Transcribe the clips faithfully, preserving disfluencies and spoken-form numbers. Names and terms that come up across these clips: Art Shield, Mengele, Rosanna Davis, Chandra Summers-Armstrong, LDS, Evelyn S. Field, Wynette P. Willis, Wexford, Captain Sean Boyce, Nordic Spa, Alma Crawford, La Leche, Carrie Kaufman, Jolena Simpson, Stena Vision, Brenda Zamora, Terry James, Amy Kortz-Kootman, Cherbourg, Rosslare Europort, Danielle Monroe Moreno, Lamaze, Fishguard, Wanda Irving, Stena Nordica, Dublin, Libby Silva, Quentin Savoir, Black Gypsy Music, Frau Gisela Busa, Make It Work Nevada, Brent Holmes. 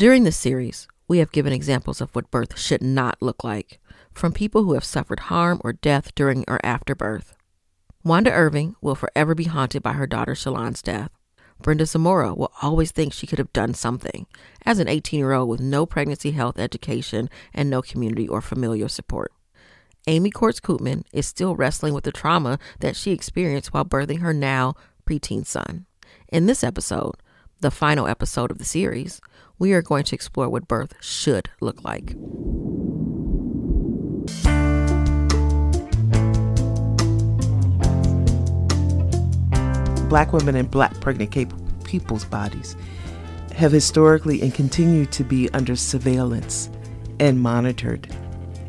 During this series, we have given examples of what birth should not look like from people who have suffered harm or death during or after birth. Wanda Irving will forever be haunted by her daughter Shalon's death. Brenda Zamora will always think she could have done something as an eighteen-year-old with no pregnancy health education and no community or familial support. Amy Kortz-Kootman is still wrestling with the trauma that she experienced while birthing her now preteen son. In this episode, the final episode of the series, we are going to explore what birth should look like. Black women and Black pregnant people's bodies have historically and continue to be under surveillance and monitored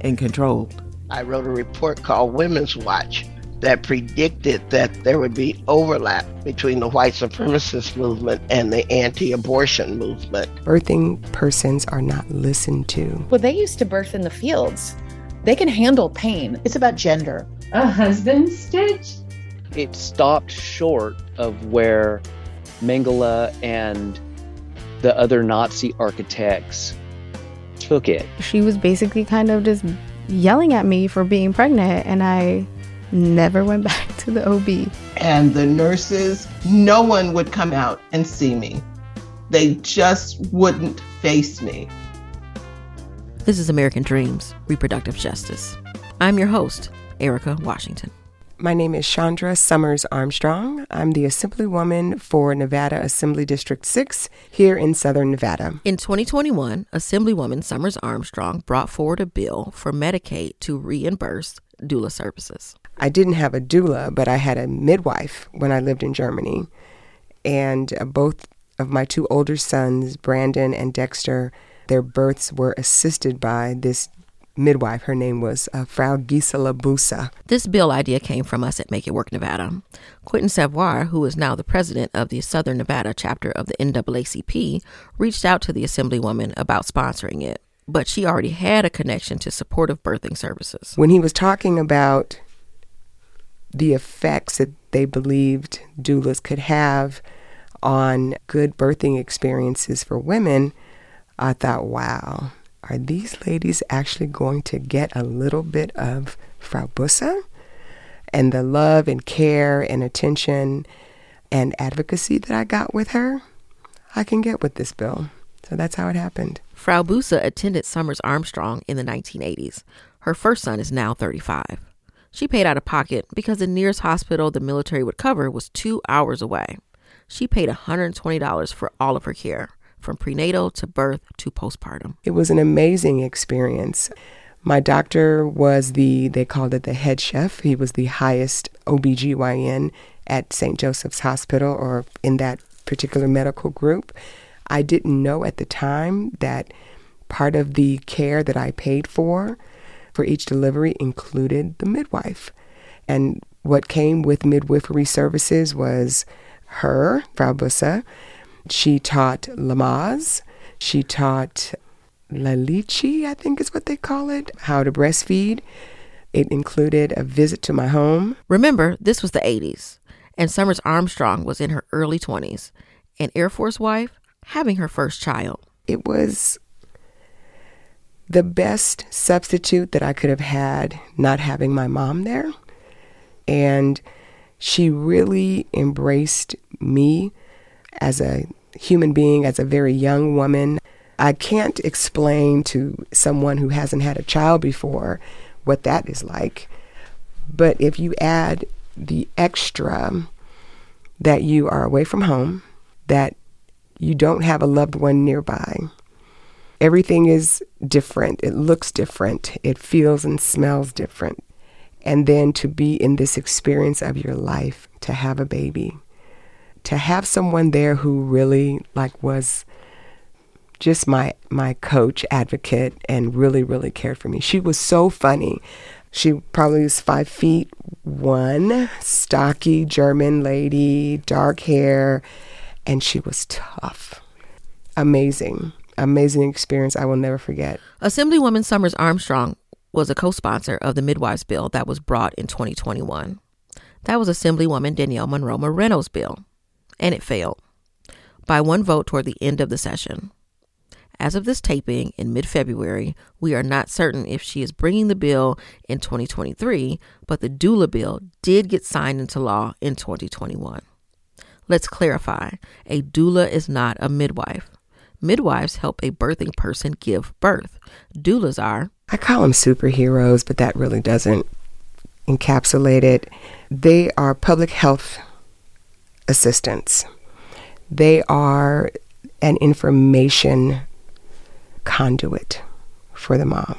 and controlled. I wrote a report called Women's Watch that predicted that there would be overlap between the white supremacist movement and the anti-abortion movement. Birthing persons are not listened to. Well, they used to birth in the fields. They can handle pain. It's about gender. A husband stitch? It stopped short of where Mengele and the other Nazi architects took it. She was basically kind of just yelling at me for being pregnant, and I never went back to the O B. And the nurses, no one would come out and see me. They just wouldn't face me. This is American Dreams: Reproductive Justice. I'm your host, Erica Washington. My name is Chandra Summers-Armstrong. I'm the Assemblywoman for Nevada Assembly District six here in Southern Nevada. In twenty twenty-one, Assemblywoman Summers-Armstrong brought forward a bill for Medicaid to reimburse doula services. I didn't have a doula, but I had a midwife when I lived in Germany. And both of my two older sons, Brandon and Dexter, their births were assisted by this midwife. Her name was uh, Frau Gisela Busa. This bill idea came from us at Make It Work Nevada. Quentin Savoir, who is now the president of the Southern Nevada chapter of the N double A C P, reached out to the Assemblywoman about sponsoring it, but she already had a connection to supportive birthing services. When he was talking about the effects that they believed doulas could have on good birthing experiences for women, I thought, wow. Are these ladies actually going to get a little bit of Frau Busa and the love and care and attention and advocacy that I got with her? I can get with this bill. So that's how it happened. Frau Busa attended Summers-Armstrong in the nineteen eighties. Her first son is now thirty-five. She paid out of pocket because the nearest hospital the military would cover was two hours away. She paid one hundred twenty dollars for all of her care, from prenatal to birth to postpartum. It was an amazing experience. My doctor was the, they called it the head chef. He was the highest O B G Y N at Saint Joseph's Hospital or in that particular medical group. I didn't know at the time that part of the care that I paid for, for each delivery included the midwife. And what came with midwifery services was her, Frau Busa. She taught Lamaze. She taught La Leche, I think is what they call it, how to breastfeed. It included a visit to my home. Remember, this was the eighties, and Summers Armstrong was in her early twenties, an Air Force wife having her first child. It was the best substitute that I could have had not having my mom there. And she really embraced me as a human being, as a very young woman. I can't explain to someone who hasn't had a child before what that is like. But if you add the extra that you are away from home, that you don't have a loved one nearby, everything is different. It looks different. It feels and smells different. And then to be in this experience of your life, to have a baby, to have someone there who really like was just my my coach, advocate, and really, really cared for me. She was so funny. She probably was five feet one, stocky German lady, dark hair, and she was tough. Amazing, amazing experience I will never forget. Assemblywoman Summers Armstrong was a co-sponsor of the midwives bill that was brought in twenty twenty-one. That was Assemblywoman Danielle Monroe Moreno's bill. And it failed by one vote toward the end of the session. As of this taping in mid-February, we are not certain if she is bringing the bill in twenty twenty-three, but the doula bill did get signed into law in twenty twenty-one. Let's clarify, a doula is not a midwife. Midwives help a birthing person give birth. Doulas are... I call them superheroes, but that really doesn't encapsulate it. They are public health assistants. They are an information conduit for the mom.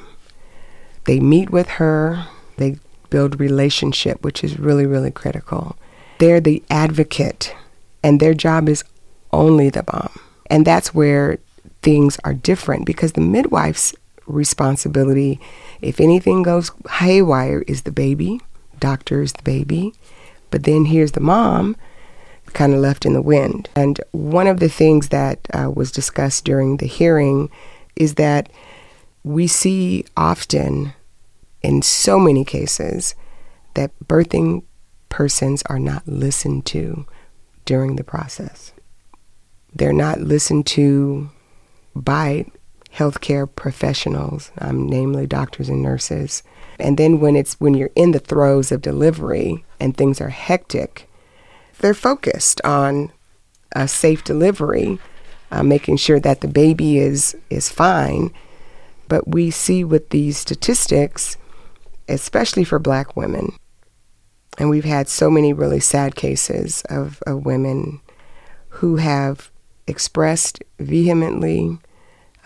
They meet with her. They build relationship, which is really, really critical. They're the advocate, and their job is only the mom. And that's where things are different, because the midwife's responsibility, if anything goes haywire, is the baby. Doctor is the baby. But then here's the mom, kind of left in the wind. And one of the things that uh, was discussed during the hearing is that we see often in so many cases that birthing persons are not listened to during the process. They're not listened to by healthcare professionals, um, namely doctors and nurses. And then when it's when you're in the throes of delivery and things are hectic, they're focused on a safe delivery, uh, making sure that the baby is, is fine. But we see with these statistics, especially for Black women, and we've had so many really sad cases of, of women who have expressed vehemently,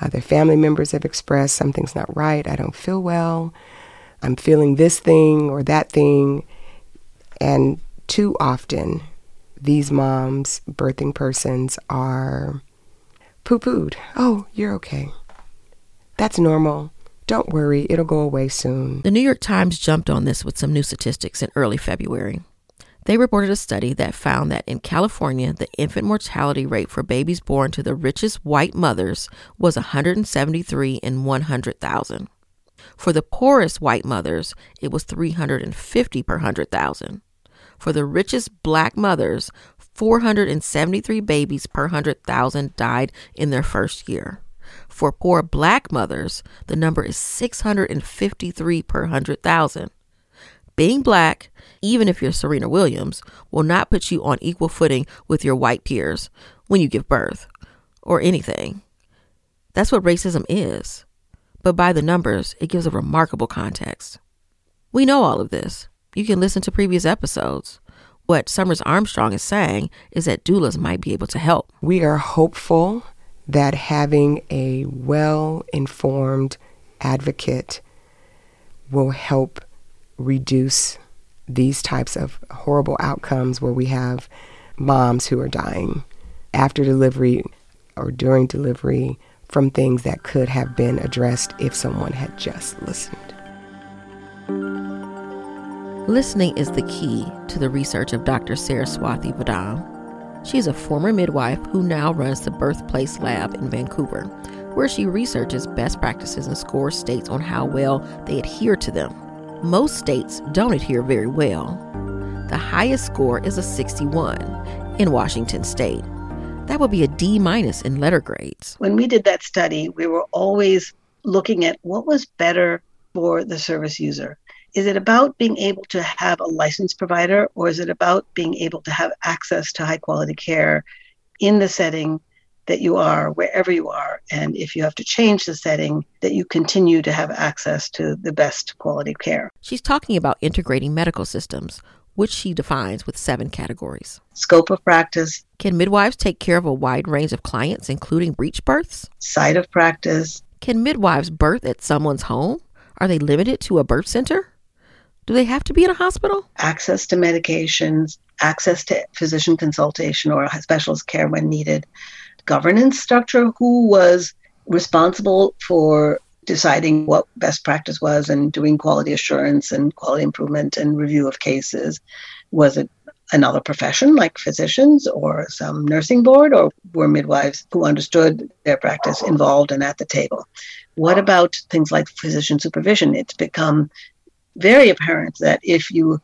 uh, their family members have expressed, something's not right, I don't feel well, I'm feeling this thing or that thing. And too often, these moms, birthing persons, are poo-pooed. Oh, you're okay. That's normal. Don't worry. It'll go away soon. The New York Times jumped on this with some new statistics in early February. They reported a study that found that in California, the infant mortality rate for babies born to the richest white mothers was one hundred seventy-three in one hundred thousand. For the poorest white mothers, it was three hundred fifty per one hundred thousand. For the richest Black mothers, four hundred seventy-three babies per one hundred thousand died in their first year. For poor Black mothers, the number is six hundred fifty-three per one hundred thousand. Being Black, even if you're Serena Williams, will not put you on equal footing with your white peers when you give birth or anything. That's what racism is. But by the numbers, it gives a remarkable context. We know all of this. You can listen to previous episodes. What Summers Armstrong is saying is that doulas might be able to help. We are hopeful that having a well-informed advocate will help reduce these types of horrible outcomes where we have moms who are dying after delivery or during delivery from things that could have been addressed if someone had just listened. Listening is the key to the research of Doctor Saraswathi Vedam. She is a former midwife who now runs the Birthplace Lab in Vancouver, where she researches best practices and scores states on how well they adhere to them. Most states don't adhere very well. The highest score is a sixty-one in Washington state. That would be a D minus in letter grades. When we did that study, we were always looking at what was better for the service user. Is it about being able to have a licensed provider, or is it about being able to have access to high quality care in the setting that you are, wherever you are? And if you have to change the setting, that you continue to have access to the best quality care. She's talking about integrating medical systems, which she defines with seven categories. Scope of practice. Can midwives take care of a wide range of clients, including breech births? Site of practice. Can midwives birth at someone's home? Are they limited to a birth center? Do they have to be in a hospital? Access to medications, access to physician consultation or specialist care when needed, governance structure, who was responsible for deciding what best practice was and doing quality assurance and quality improvement and review of cases. Was it another profession like physicians or some nursing board, or were midwives who understood their practice involved and at the table? What about things like physician supervision? It's become very apparent that if you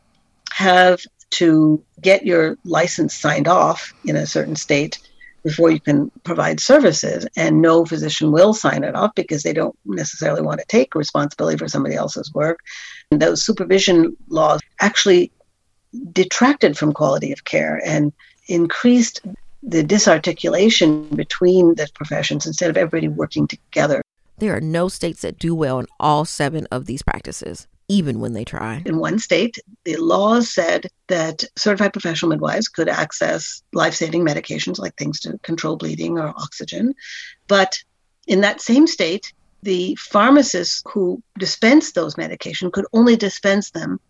have to get your license signed off in a certain state, before you can provide services, and no physician will sign it off because they don't necessarily want to take responsibility for somebody else's work. And those supervision laws actually detracted from quality of care and increased the disarticulation between the professions instead of everybody working together. There are no states that do well in all seven of these practices, even when they try. In one state, the laws said that certified professional midwives could access life-saving medications like things to control bleeding or oxygen. But in that same state, the pharmacists who dispensed those medications could only dispense them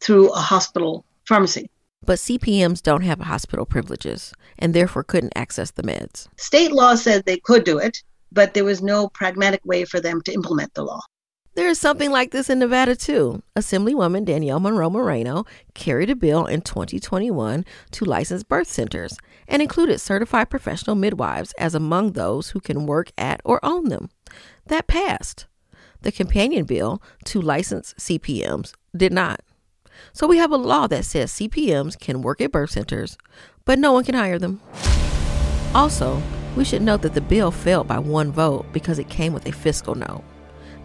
through a hospital pharmacy. But C P Ms don't have hospital privileges and therefore couldn't access the meds. State law said they could do it, but there was no pragmatic way for them to implement the law. There is something like this in Nevada, too. Assemblywoman Danielle Monroe Moreno carried a bill in twenty twenty-one to license birth centers and included certified professional midwives as among those who can work at or own them. That passed. The companion bill to license C P Ms did not. So we have a law that says C P Ms can work at birth centers, but no one can hire them. Also, we should note that the bill failed by one vote because it came with a fiscal no.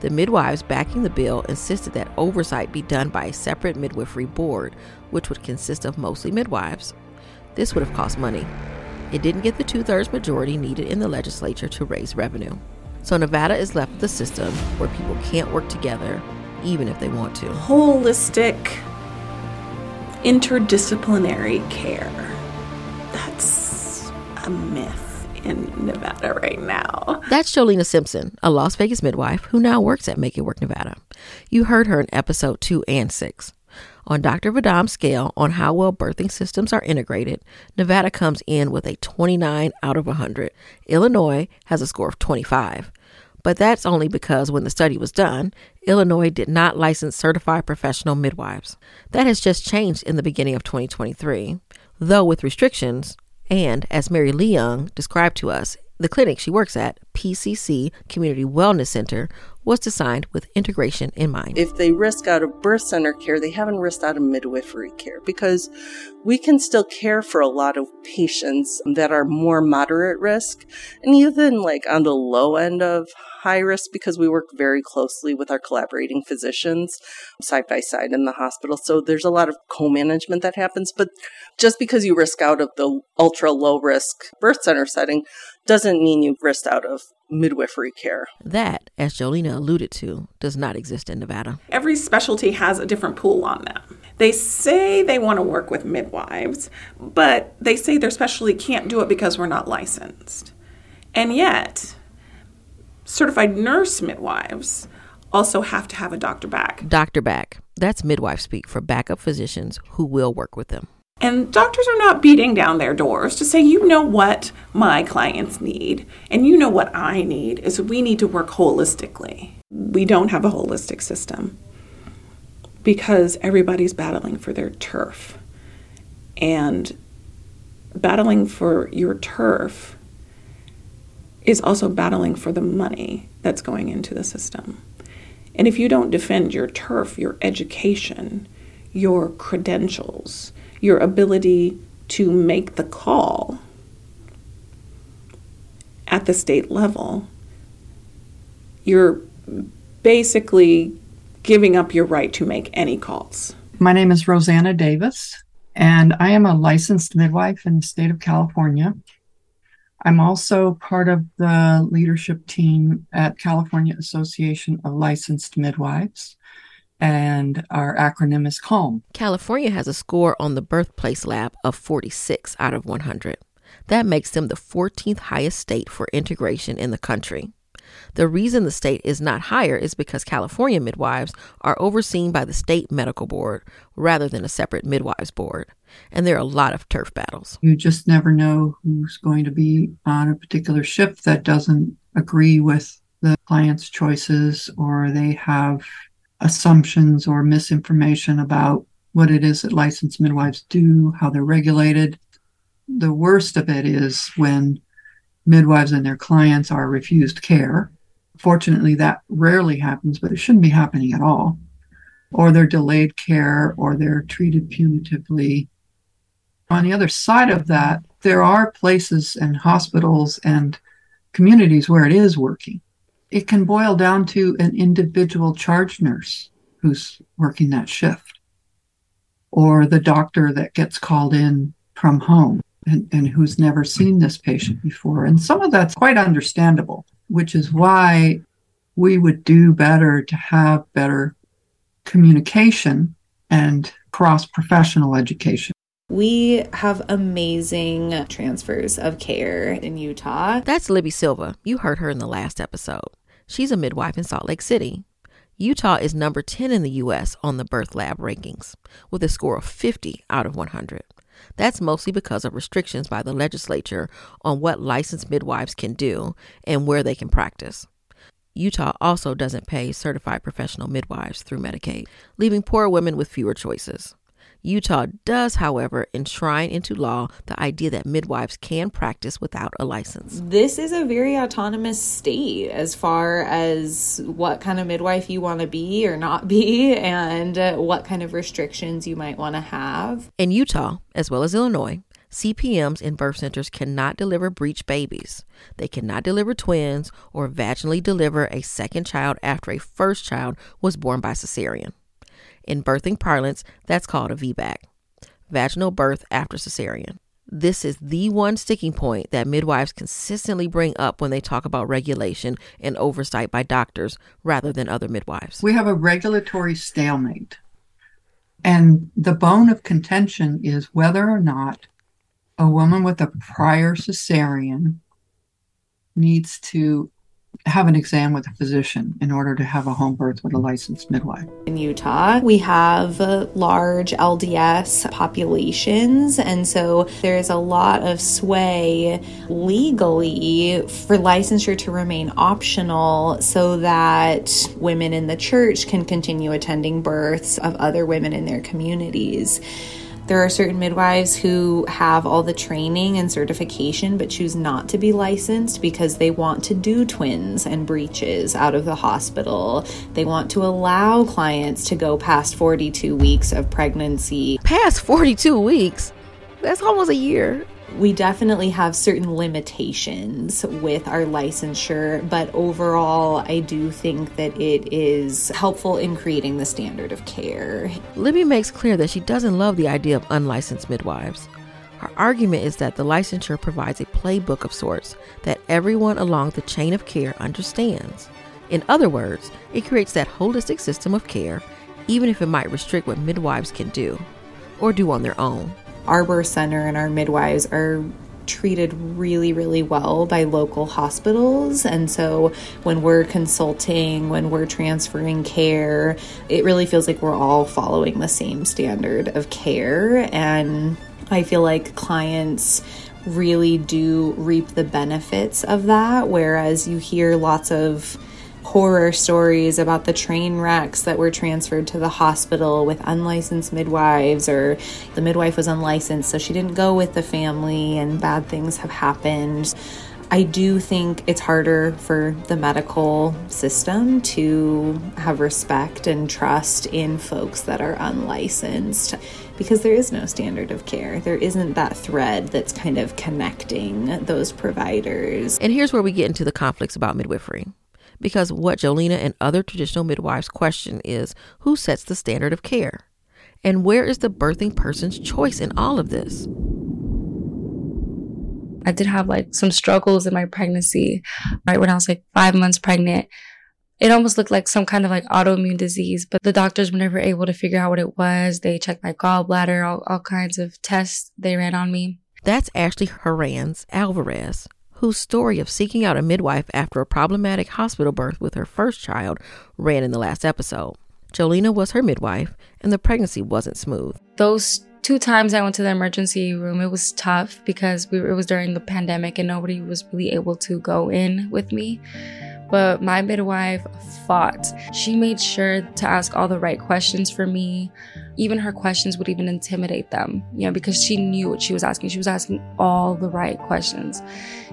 The midwives backing the bill insisted that oversight be done by a separate midwifery board, which would consist of mostly midwives. This would have cost money. It didn't get the two-thirds majority needed in the legislature to raise revenue. So Nevada is left with a system where people can't work together, even if they want to. Holistic, interdisciplinary care. That's a myth in Nevada right now. That's Jolena Simpson, a Las Vegas midwife who now works at Make It Work Nevada. You heard her in episode two and six. On Doctor Vedam's scale on how well birthing systems are integrated, Nevada comes in with a twenty-nine out of one hundred. Illinois has a score of twenty-five. But that's only because when the study was done, Illinois did not license certified professional midwives. That has just changed in the beginning of twenty twenty-three, though with restrictions. And as Mary Lee Young described to us, the clinic she works at, P C C Community Wellness Center, was designed with integration in mind. If they risk out of birth center care, they haven't risked out of midwifery care because we can still care for a lot of patients that are more moderate risk and even like on the low end of high risk because we work very closely with our collaborating physicians side by side in the hospital. So there's a lot of co-management that happens. But just because you risk out of the ultra low risk birth center setting doesn't mean you've risked out of midwifery care. That, as Jolena alluded to, does not exist in Nevada. Every specialty has a different pool on them. They say they want to work with midwives, but they say their specialty can't do it because we're not licensed. And yet, certified nurse midwives also have to have a doctor back. Doctor back. That's midwife speak for backup physicians who will work with them. And doctors are not beating down their doors to say, you know what my clients need, and you know what I need, is we need to work holistically. We don't have a holistic system because everybody's battling for their turf. And battling for your turf is also battling for the money that's going into the system. And if you don't defend your turf, your education, your credentials, your ability to make the call at the state level, you're basically giving up your right to make any calls. My name is Rosanna Davis, and I am a licensed midwife in the state of California. I'm also part of the leadership team at California Association of Licensed Midwives, and our acronym is CALM. California has a score on the Birthplace Lab of forty-six out of one hundred. That makes them the fourteenth highest state for integration in the country. The reason the state is not higher is because California midwives are overseen by the state medical board rather than a separate midwives board. And there are a lot of turf battles. You just never know who's going to be on a particular shift that doesn't agree with the client's choices, or they have assumptions or misinformation about what it is that licensed midwives do, how they're regulated. The worst of it is when midwives and their clients are refused care. Fortunately, that rarely happens, but it shouldn't be happening at all. Or they're delayed care, or they're treated punitively. On the other side of that, there are places and hospitals and communities where it is working. It can boil down to an individual charge nurse who's working that shift, or the doctor that gets called in from home and, and who's never seen this patient before. And some of that's quite understandable, which is why we would do better to have better communication and cross-professional education. We have amazing transfers of care in Utah. That's Libby Silva. You heard her in the last episode. She's a midwife in Salt Lake City. Utah is number ten in the U S on the birth lab rankings, with a score of fifty out of one hundred. That's mostly because of restrictions by the legislature on what licensed midwives can do and where they can practice. Utah also doesn't pay certified professional midwives through Medicaid, leaving poor women with fewer choices. Utah does, however, enshrine into law the idea that midwives can practice without a license. This is a very autonomous state as far as what kind of midwife you want to be or not be and what kind of restrictions you might want to have. In Utah, as well as Illinois, C P Ms in birth centers cannot deliver breech babies. They cannot deliver twins or vaginally deliver a second child after a first child was born by cesarean. In birthing parlance, that's called a V BAC, vaginal birth after cesarean. This is the one sticking point that midwives consistently bring up when they talk about regulation and oversight by doctors rather than other midwives. We have a regulatory stalemate, and the bone of contention is whether or not a woman with a prior cesarean needs to have an exam with a physician in order to have a home birth with a licensed midwife. In Utah, we have large L D S populations, and so there is a lot of sway legally for licensure to remain optional so that women in the church can continue attending births of other women in their communities. There are certain midwives who have all the training and certification but choose not to be licensed because they want to do twins and breaches out of the hospital. They want to allow clients to go past forty-two weeks of pregnancy. Past forty-two weeks? That's almost a year. We definitely have certain limitations with our licensure, but overall, I do think that it is helpful in creating the standard of care. Libby makes clear that she doesn't love the idea of unlicensed midwives. Her argument is that the licensure provides a playbook of sorts that everyone along the chain of care understands. In other words, it creates that holistic system of care, even if it might restrict what midwives can do or do on their own. Our birth center and our midwives are treated really, really well by local hospitals. And so when we're consulting, when we're transferring care, it really feels like we're all following the same standard of care. And I feel like clients really do reap the benefits of that, whereas you hear lots of horror stories about the train wrecks that were transferred to the hospital with unlicensed midwives, or the midwife was unlicensed, so she didn't go with the family, and bad things have happened. I do think it's harder for the medical system to have respect and trust in folks that are unlicensed because there is no standard of care. There isn't that thread that's kind of connecting those providers. And here's where we get into the conflicts about midwifery. Because what Jolena and other traditional midwives question is, who sets the standard of care? And where is the birthing person's choice in all of this? I did have like some struggles in my pregnancy. Right when I was like five months pregnant, it almost looked like some kind of like autoimmune disease, but the doctors were never able to figure out what it was. They checked my gallbladder, all, all kinds of tests they ran on me. That's Ashley Horans Alvarez, whose story of seeking out a midwife after a problematic hospital birth with her first child ran in the last episode. Jolena was her midwife, and the pregnancy wasn't smooth. Those two times I went to the emergency room, it was tough because we were, it was during the pandemic and nobody was really able to go in with me. But my midwife fought. She made sure to ask all the right questions for me. Even her questions would even intimidate them, you know, because she knew what she was asking. She was asking all the right questions.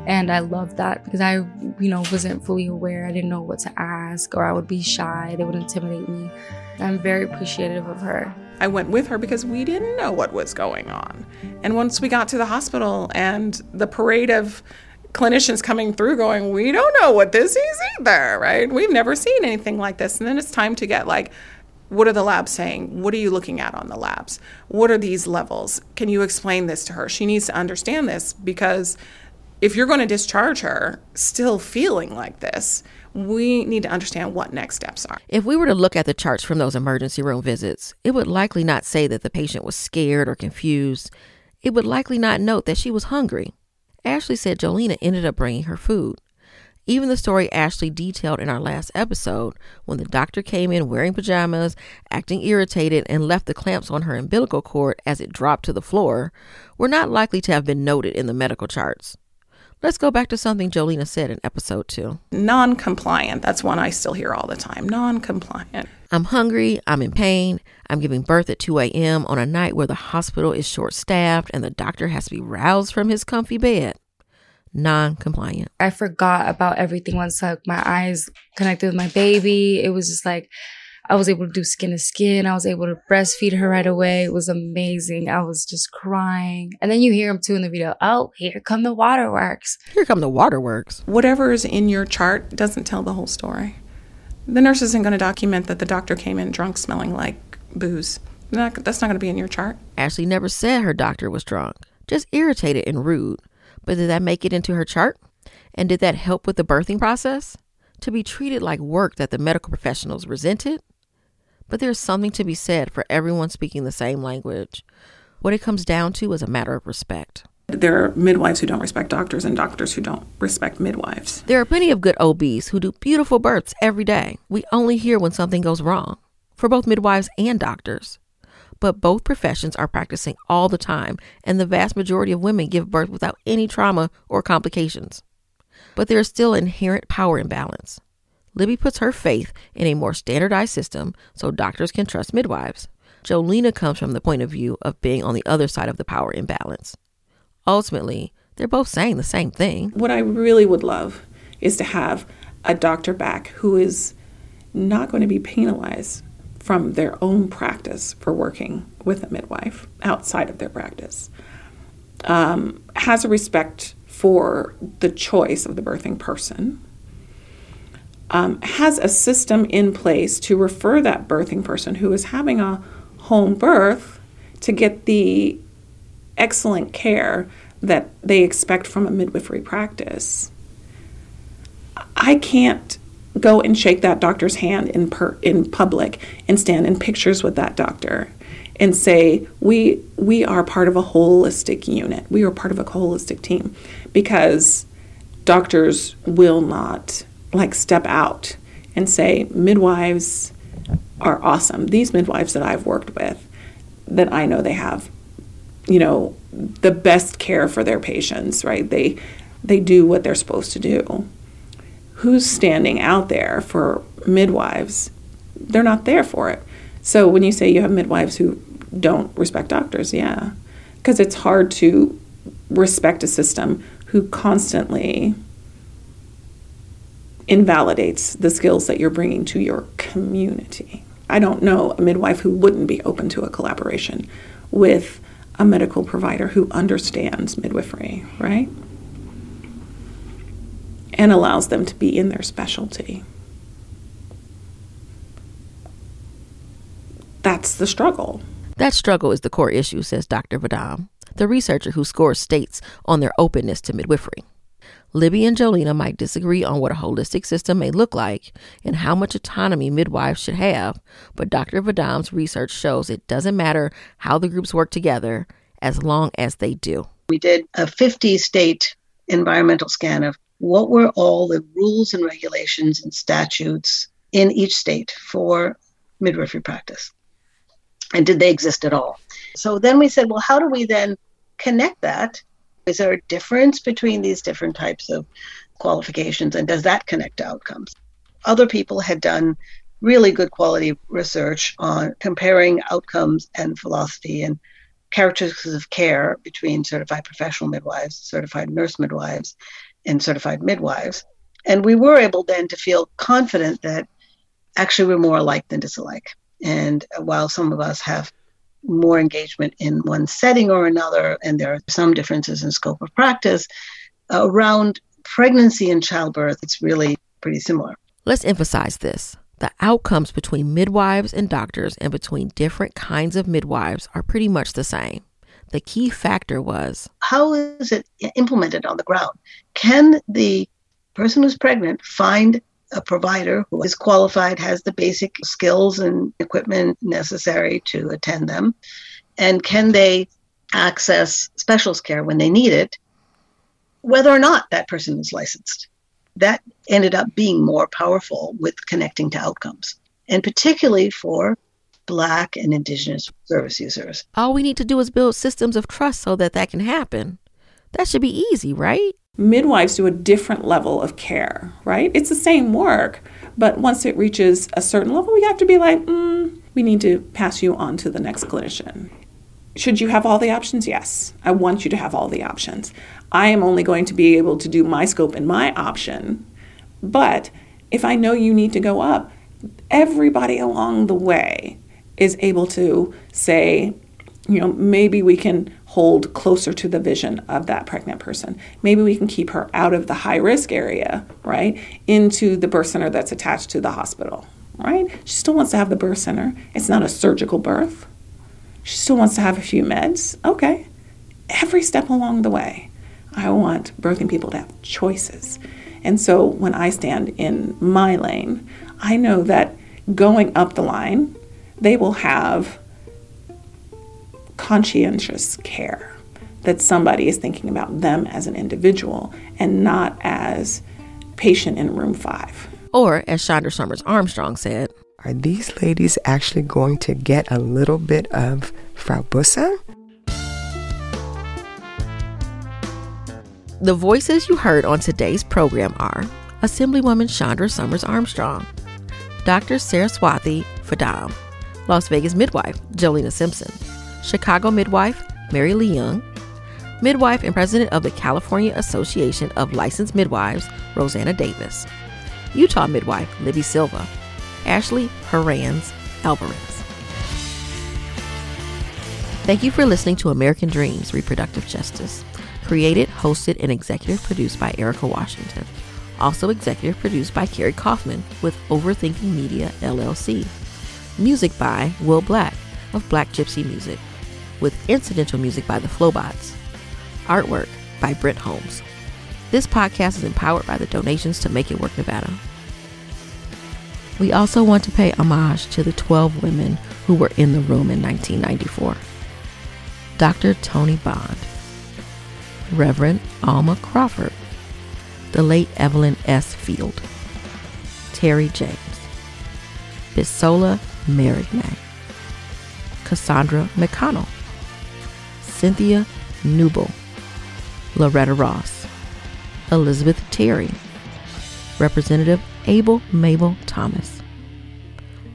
And I loved that because I, you know, wasn't fully aware. I didn't know what to ask, or I would be shy. They would intimidate me. I'm very appreciative of her. I went with her because we didn't know what was going on. And once we got to the hospital and the parade of clinicians coming through going, we don't know what this is either, right? We've never seen anything like this. And then it's time to get like, what are the labs saying? What are you looking at on the labs? What are these levels? Can you explain this to her? She needs to understand this, because if you're going to discharge her still feeling like this, we need to understand what next steps are. If we were to look at the charts from those emergency room visits, it would likely not say that the patient was scared or confused. It would likely not note that she was hungry. Ashley said Jolena ended up bringing her food. Even the story Ashley detailed in our last episode, when the doctor came in wearing pajamas, acting irritated, and left the clamps on her umbilical cord as it dropped to the floor, were not likely to have been noted in the medical charts. Let's go back to something Jolena said in episode two. Non-compliant. That's one I still hear all the time. Non-compliant. I'm hungry. I'm in pain. I'm giving birth at two a.m. on a night where the hospital is short-staffed and the doctor has to be roused from his comfy bed. Non-compliant. I forgot about everything once like my eyes connected with my baby. It was just like I was able to do skin to skin. I was able to breastfeed her right away. It was amazing. I was just crying. And then you hear them too in the video. Oh, here come the waterworks. Here come the waterworks. Whatever is in your chart doesn't tell the whole story. The nurse isn't going to document that the doctor came in drunk smelling like booze. Not, that's not going to be in your chart. Ashley never said her doctor was drunk, just irritated and rude. But did that make it into her chart? And did that help with the birthing process? To be treated like work that the medical professionals resented? But there's something to be said for everyone speaking the same language. What it comes down to is a matter of respect. There are midwives who don't respect doctors and doctors who don't respect midwives. There are plenty of good O Bs who do beautiful births every day. We only hear when something goes wrong, for both midwives and doctors. But both professions are practicing all the time, and the vast majority of women give birth without any trauma or complications. But there is still inherent power imbalance. Libby puts her faith in a more standardized system so doctors can trust midwives. Jolena comes from the point of view of being on the other side of the power imbalance. Ultimately, they're both saying the same thing. What I really would love is to have a doctor back who is not going to be penalized from their own practice for working with a midwife outside of their practice, um, has a respect for the choice of the birthing person, Um, has a system in place to refer that birthing person who is having a home birth to get the excellent care that they expect from a midwifery practice. I can't go and shake that doctor's hand in per, in public and stand in pictures with that doctor and say, we we are part of a holistic unit. We are part of a holistic team, because doctors will not like step out and say, midwives are awesome. These midwives that I've worked with, that I know they have, you know, the best care for their patients, right? They they do what they're supposed to do. Who's standing out there for midwives? They're not there for it. So when you say you have midwives who don't respect doctors, yeah, because it's hard to respect a system who constantly invalidates the skills that you're bringing to your community. I don't know a midwife who wouldn't be open to a collaboration with a medical provider who understands midwifery, right? And allows them to be in their specialty. That's the struggle. That struggle is the core issue, says Doctor Vedam, the researcher who scores states on their openness to midwifery. Libby and Jolena might disagree on what a holistic system may look like and how much autonomy midwives should have, but Doctor Vedam's research shows it doesn't matter how the groups work together as long as they do. We did a fifty-state environmental scan of what were all the rules and regulations and statutes in each state for midwifery practice, and did they exist at all? So then we said, well, how do we then connect that? Is there a difference between these different types of qualifications, and does that connect to outcomes? Other people had done really good quality research on comparing outcomes and philosophy and characteristics of care between certified professional midwives, certified nurse midwives, and certified midwives. And we were able then to feel confident that actually we're more alike than disalike. And while some of us have more engagement in one setting or another, and there are some differences in scope of practice. Uh, around pregnancy and childbirth, it's really pretty similar. Let's emphasize this. The outcomes between midwives and doctors and between different kinds of midwives are pretty much the same. The key factor was, how is it implemented on the ground? Can the person who's pregnant find a provider who is qualified, has the basic skills and equipment necessary to attend them? And can they access specialist care when they need it, whether or not that person is licensed? That ended up being more powerful with connecting to outcomes, and particularly for Black and Indigenous service users. All we need to do is build systems of trust so that that can happen. That should be easy, right? Midwives do a different level of care, right? It's the same work, but once it reaches a certain level, we have to be like, mm, we need to pass you on to the next clinician. Should you have all the options? Yes, I want you to have all the options. I am only going to be able to do my scope and my option, but if I know you need to go up, everybody along the way is able to say, you know, maybe we can hold closer to the vision of that pregnant person. Maybe we can keep her out of the high risk area, right, into the birth center that's attached to the hospital, right? She still wants to have the birth center. It's not a surgical birth. She still wants to have a few meds. Okay. Every step along the way, I want birthing people to have choices. And so when I stand in my lane, I know that going up the line, they will have conscientious care, that somebody is thinking about them as an individual and not as patient in room five. Or as Chandra Summers-Armstrong said, are these ladies actually going to get a little bit of Frau Busa? The voices you heard on today's program are Assemblywoman Chandra Summers-Armstrong, Doctor Saraswathi Vedam, Las Vegas midwife Jolena Simpson, Chicago midwife Mary Lee Young, midwife and president of the California Association of Licensed Midwives Rosanna Davis, Utah midwife Libby Silva, Ashley Horans Alvarez. Thank you for listening to American Dreams: Reproductive Justice, created, hosted, and executive produced by Erica Washington. Also executive produced by Carrie Kaufman with Overthinking Media, L L C. Music by Wil Black of Black Gypsy Music, with incidental music by The Flobots. Artwork by Brent Holmes. This podcast is empowered by the donations to Make It Work Nevada. We also want to pay homage to the twelve women who were in the room in nineteen ninety-four. Doctor Tony Bond, Reverend Alma Crawford, the late Evelyn S. Field, Terry James, Bisola Merrignay, Cassandra McConnell, Cynthia Newble, Loretta Ross, Elizabeth Terry, Representative Abel Mabel Thomas,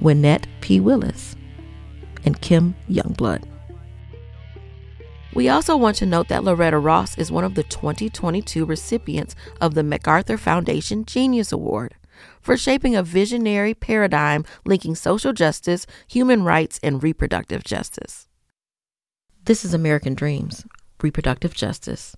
Wynette P. Willis, and Kim Youngblood. We also want to note that Loretta Ross is one of the twenty twenty-two recipients of the MacArthur Foundation Genius Award for shaping a visionary paradigm linking social justice, human rights, and reproductive justice. This is American Dreams: Reproductive Justice,